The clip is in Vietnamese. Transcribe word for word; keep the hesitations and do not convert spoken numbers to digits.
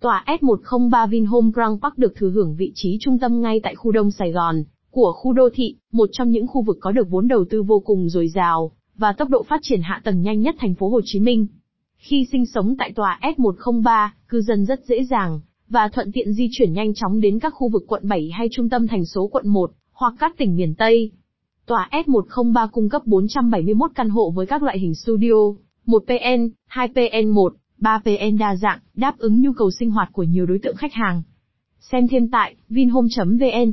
Tòa S một không ba Vinhomes Grand Park được thừa hưởng vị trí trung tâm ngay tại khu Đông Sài Gòn, của khu đô thị, một trong những khu vực có được vốn đầu tư vô cùng dồi dào, và tốc độ phát triển hạ tầng nhanh nhất thành phố Hồ Chí Minh. Khi sinh sống tại tòa S một không ba, cư dân rất dễ dàng, và thuận tiện di chuyển nhanh chóng đến các khu vực quận bảy hay trung tâm thành phố quận một, hoặc các tỉnh miền Tây. Tòa S một không ba cung cấp bốn trăm bảy mươi mốt căn hộ với các loại hình studio, một pê en, hai pê en một, ba pê en đa dạng, đáp ứng nhu cầu sinh hoạt của nhiều đối tượng khách hàng. Xem thêm tại vinhomes chấm vn.